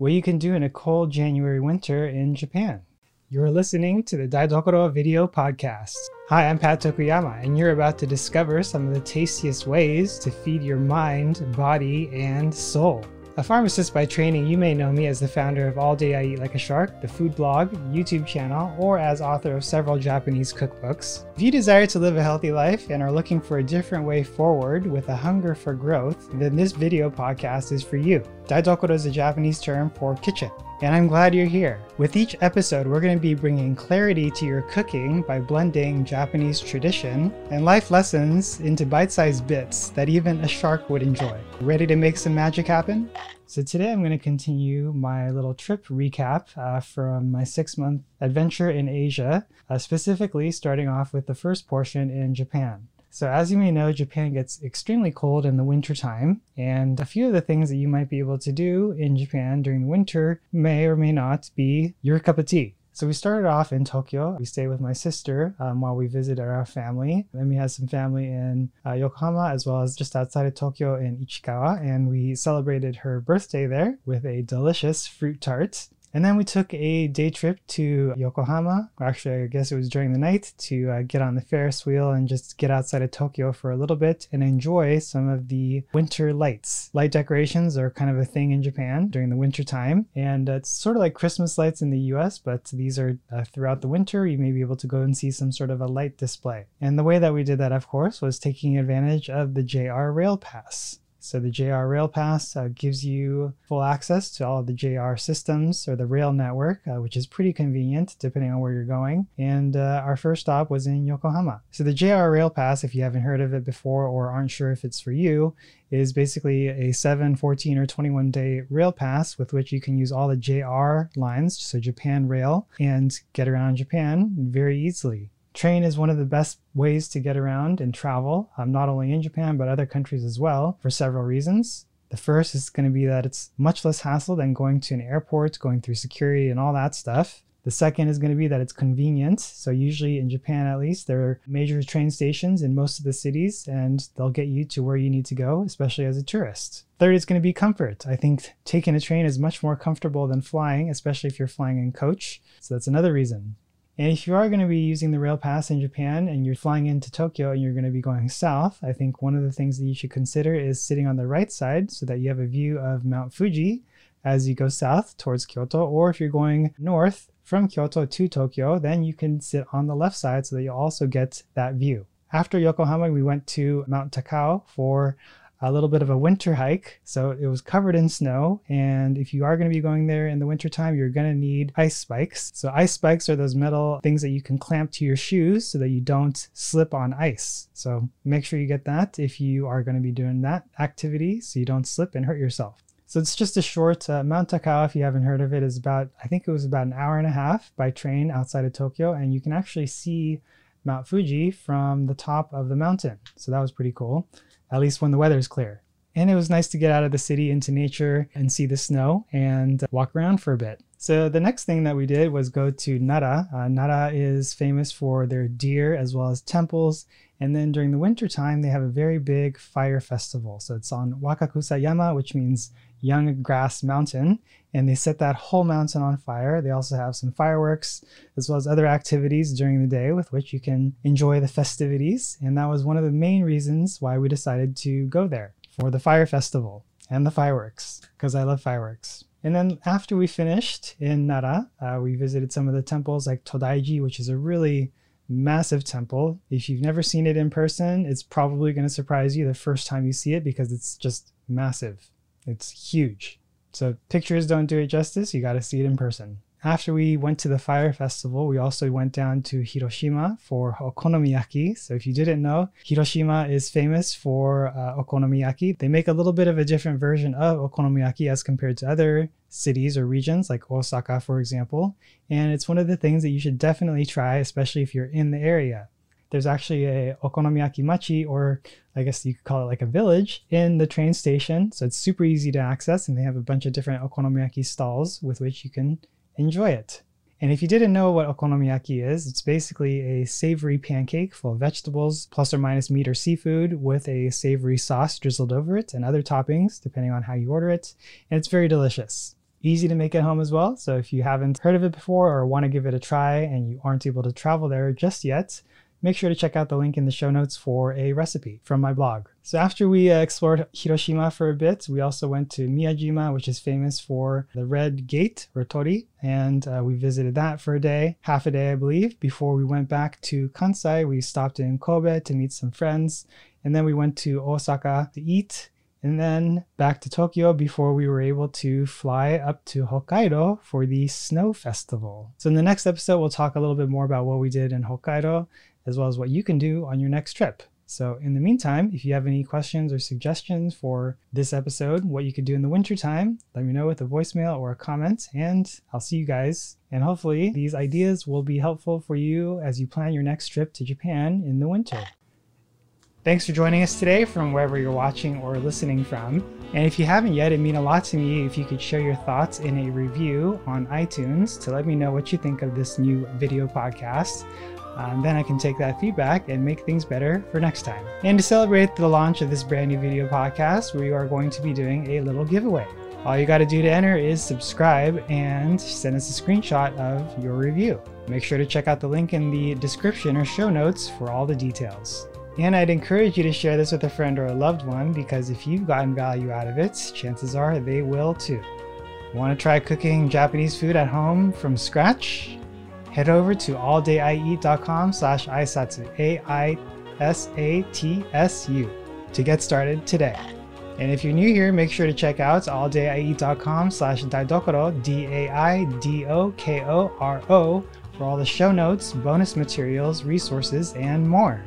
what you can do in a cold January winter in Japan. You're listening to the Daidokoro Video Podcast. Hi, I'm Pat Tokuyama, and you're about to discover some of the tastiest ways to feed your mind, body, and soul. A pharmacist by training, you may know me as the founder of All Day I Eat Like a Shark, the food blog, YouTube channel, or as author of several Japanese cookbooks. If you desire to live a healthy life and are looking for a different way forward with a hunger for growth, then this video podcast is for you. Daidokoro is a Japanese term for kitchen, and I'm glad you're here. With each episode, we're going to be bringing clarity to your cooking by blending Japanese tradition and life lessons into bite-sized bits that even a shark would enjoy. Ready to make some magic happen? So today I'm going to continue my little trip recap from my 6-month adventure in Asia, specifically starting off with the first portion in Japan. So as you may know, Japan gets extremely cold in the winter time, and a few of the things that you might be able to do in Japan during the winter may or may not be your cup of tea. So we started off in Tokyo. We stayed with my sister while we visited our family. Then we had some family in Yokohama, as well as just outside of Tokyo in Ichikawa. And we celebrated her birthday there with a delicious fruit tart. And then we took a day trip to Yokohama. Actually, I guess it was during the night to get on the Ferris wheel and just get outside of Tokyo for a little bit and enjoy some of the winter lights. Light decorations are kind of a thing in Japan during the winter time. And it's sort of like Christmas lights in the US, but these are throughout the winter. You may be able to go and see some sort of a light display. And the way that we did that, of course, was taking advantage of the JR Rail Pass. So the JR Rail Pass gives you full access to all of the JR systems or the rail network, which is pretty convenient depending on where you're going. And our first stop was in Yokohama. So the JR Rail Pass, if you haven't heard of it before or aren't sure if it's for you, is basically a 7, 14, or 21-day rail pass with which you can use all the JR lines, so Japan Rail, and get around Japan very easily. Train is one of the best ways to get around and travel, not only in Japan, but other countries as well, for several reasons. The first is going to be that it's much less hassle than going to an airport, going through security and all that stuff. The second is going to be that it's convenient. So usually in Japan, at least, there are major train stations in most of the cities, and they'll get you to where you need to go, especially as a tourist. Third is going to be comfort. I think taking a train is much more comfortable than flying, especially if you're flying in coach. So that's another reason. And if you are going to be using the rail pass in Japan and you're flying into Tokyo and you're going to be going south, I think one of the things that you should consider is sitting on the right side so that you have a view of Mount Fuji as you go south towards Kyoto. Or if you're going north from Kyoto to Tokyo, then you can sit on the left side so that you also get that view. After Yokohama, we went to Mount Takao for a little bit of a winter hike. So it was covered in snow. And if you are going to be going there in the winter time, you're going to need ice spikes. So ice spikes are those metal things that you can clamp to your shoes so that you don't slip on ice. So make sure you get that if you are going to be doing that activity so you don't slip and hurt yourself. So it's just a short, Mount Takao, if you haven't heard of it, is about, I think it was about an hour and a half by train outside of Tokyo. And you can actually see Mount Fuji from the top of the mountain. So that was pretty cool. At least when the weather is clear. And it was nice to get out of the city into nature and see the snow and walk around for a bit. So the next thing that we did was go to Nara. Nara is famous for their deer as well as temples. And then during the winter time, they have a very big fire festival. So it's on Wakakusa Yama, which means young grass mountain. And they set that whole mountain on fire. They also have some fireworks as well as other activities during the day with which you can enjoy the festivities. And that was one of the main reasons why we decided to go there, for the fire festival and the fireworks, because I love fireworks. And then after we finished in Nara, we visited some of the temples like Todaiji, which is a really massive temple. If you've never seen it in person, it's probably going to surprise you the first time you see it because it's just massive. It's huge. So pictures don't do it justice. You got to see it in person. After we went to the fire festival, we also went down to Hiroshima for okonomiyaki. So if you didn't know, Hiroshima is famous for okonomiyaki. They make a little bit of a different version of okonomiyaki as compared to other cities or regions like Osaka, for example. And it's one of the things that you should definitely try, especially if you're in the area. There's actually a okonomiyaki machi, or I guess you could call it like a village, in the train station. So it's super easy to access, and they have a bunch of different okonomiyaki stalls with which you can enjoy it. And if you didn't know what okonomiyaki is, it's basically a savory pancake full of vegetables, plus or minus meat or seafood, with a savory sauce drizzled over it and other toppings, depending on how you order it. And it's very delicious. easy to make at home as well. So if you haven't heard of it before or want to give it a try and you aren't able to travel there just yet, make sure to check out the link in the show notes for a recipe from my blog. So after we explored Hiroshima for a bit, we also went to Miyajima, which is famous for the Red Gate, or Torii, and we visited that for a day, half a day I believe. Before we went back to Kansai, we stopped in Kobe to meet some friends, and then we went to Osaka to eat, and then back to Tokyo before we were able to fly up to Hokkaido for the Snow Festival. So in the next episode, we'll talk a little bit more about what we did in Hokkaido, as well as what you can do on your next trip. So in the meantime, if you have any questions or suggestions for this episode, what you could do in the wintertime, let me know with a voicemail or a comment, and I'll see you guys. And hopefully these ideas will be helpful for you as you plan your next trip to Japan in the winter. Thanks for joining us today from wherever you're watching or listening from. And if you haven't yet, it'd mean a lot to me if you could share your thoughts in a review on iTunes to let me know what you think of this new video podcast. And then I can take that feedback and make things better for next time. And to celebrate the launch of this brand new video podcast, we are going to be doing a little giveaway. All you got to do to enter is subscribe and send us a screenshot of your review. Make sure to check out the link in the description or show notes for all the details. And I'd encourage you to share this with a friend or a loved one, because if you've gotten value out of it, chances are they will too. Want to try cooking Japanese food at home from scratch? Head over to alldayieat.com/aisatsu, A-I-S-A-T-S-U, to get started today. And if you're new here, make sure to check out alldayieat.com/daidokoro, D-A-I-D-O-K-O-R-O, for all the show notes, bonus materials, resources, and more.